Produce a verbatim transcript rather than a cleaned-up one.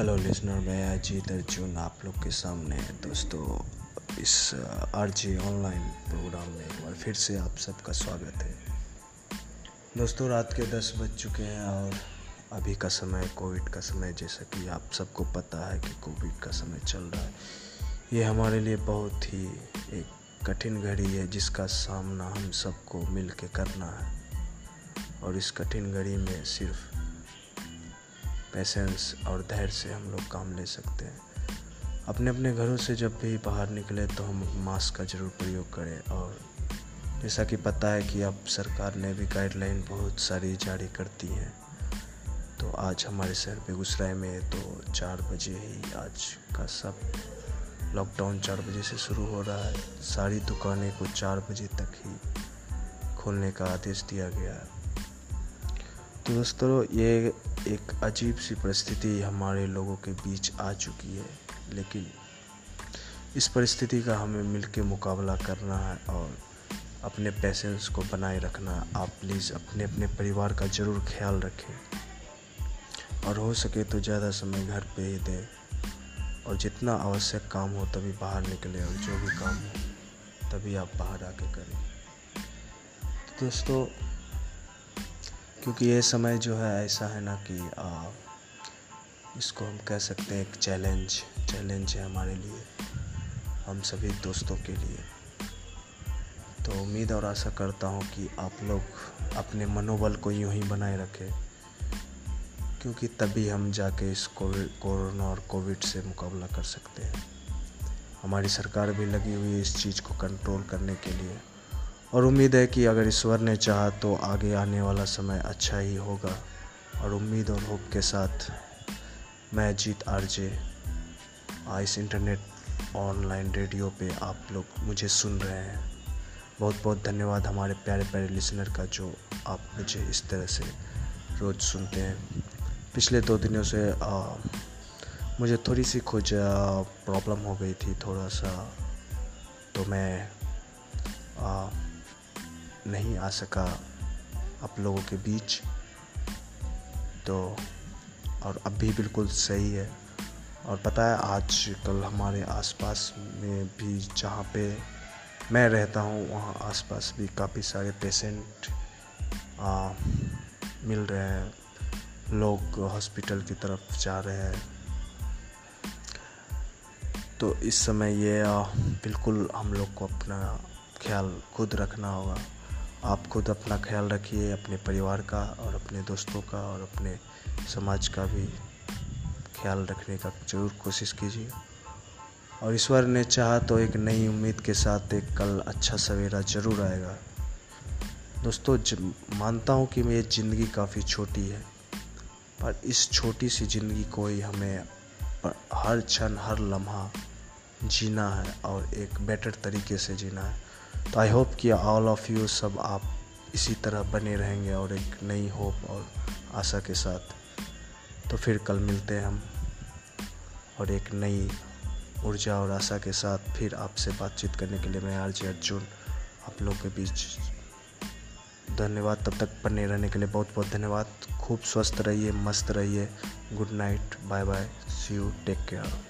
Hello listener, मैं अजीत अर्जुन आप लोग के सामने। दोस्तों, इस आरजे ऑनलाइन प्रोग्राम में एक बार फिर से आप सबका स्वागत है। दोस्तों, रात के दस बज चुके हैं और अभी का समय कोविड का समय, जैसा कि आप सबको पता है कि कोविड का समय चल रहा है। ये हमारे लिए बहुत ही एक कठिन घड़ी है जिसका सामना हम सबको मिल के करना है, और इस कठिन घड़ी में सिर्फ पेशेंस और धैर्य से हम लोग काम ले सकते हैं। अपने अपने घरों से जब भी बाहर निकले तो हम मास्क का ज़रूर प्रयोग करें, और जैसा कि पता है कि अब सरकार ने भी गाइडलाइन बहुत सारी जारी करती हैं। तो आज हमारे शहर बेगूसराय में तो चार बजे ही आज का सब लॉकडाउन चार बजे से शुरू हो रहा है। सारी दुकानें को चार बजे तक ही खोलने का आदेश दिया गया है। तो दोस्तों, ये एक अजीब सी परिस्थिति हमारे लोगों के बीच आ चुकी है, लेकिन इस परिस्थिति का हमें मिलकर मुकाबला करना है और अपने पेशेंस को बनाए रखना। आप प्लीज़ अपने अपने परिवार का ज़रूर ख्याल रखें, और हो सके तो ज़्यादा समय घर पे ही दें, और जितना आवश्यक काम हो तभी बाहर निकलें, और जो भी काम हो तभी आप बाहर आके करें। तो दोस्तों, क्योंकि ये समय जो है ऐसा है ना कि आ, इसको हम कह सकते हैं एक चैलेंज चैलेंज है हमारे लिए, हम सभी दोस्तों के लिए। तो उम्मीद और आशा करता हूँ कि आप लोग अपने मनोबल को यूं ही बनाए रखें, क्योंकि तभी हम जाके इस कोविड कोरोना और कोविड से मुकाबला कर सकते हैं। हमारी सरकार भी लगी हुई है इस चीज़ को कंट्रोल करने के लिए, और उम्मीद है कि अगर ईश्वर ने चाहा तो आगे आने वाला समय अच्छा ही होगा। और उम्मीद और होप के साथ मैं अजीत आरजे, इस इंटरनेट ऑनलाइन रेडियो पे आप लोग मुझे सुन रहे हैं। बहुत बहुत धन्यवाद हमारे प्यारे प्यारे लिसनर का, जो आप मुझे इस तरह से रोज़ सुनते हैं। पिछले दो दिनों से आ, मुझे थोड़ी सी कुछ प्रॉब्लम हो गई थी, थोड़ा सा, तो मैं आ, नहीं आ सका आप लोगों के बीच, तो और अब भी बिल्कुल सही है। और पता है, आज कल हमारे आसपास में भी, जहाँ पे मैं रहता हूँ वहाँ आसपास भी काफ़ी सारे पेशेंट आ, मिल रहे हैं। लोग हॉस्पिटल की तरफ जा रहे हैं। तो इस समय ये आ, बिल्कुल हम लोग को अपना ख्याल खुद रखना होगा। आप खुद अपना ख्याल रखिए, अपने परिवार का और अपने दोस्तों का और अपने समाज का भी ख्याल रखने का जरूर कोशिश कीजिए। और ईश्वर ने चाहा तो एक नई उम्मीद के साथ एक कल अच्छा सवेरा ज़रूर आएगा। दोस्तों, मानता हूँ कि मेरी ज़िंदगी काफ़ी छोटी है, पर इस छोटी सी ज़िंदगी को ही हमें हर क्षण हर लम्हा जीना है, और एक बेटर तरीके से जीना है। तो आई होप कि ऑल ऑफ यू सब आप इसी तरह बने रहेंगे, और एक नई होप और आशा के साथ। तो फिर कल मिलते हैं हम, और एक नई ऊर्जा और आशा के साथ फिर आपसे बातचीत करने के लिए मैं आरजे अर्जुन आप लोग के बीच। धन्यवाद, तब तक बने रहने के लिए बहुत बहुत धन्यवाद। खूब स्वस्थ रहिए, मस्त रहिए। Good night, bye bye, see you, take care.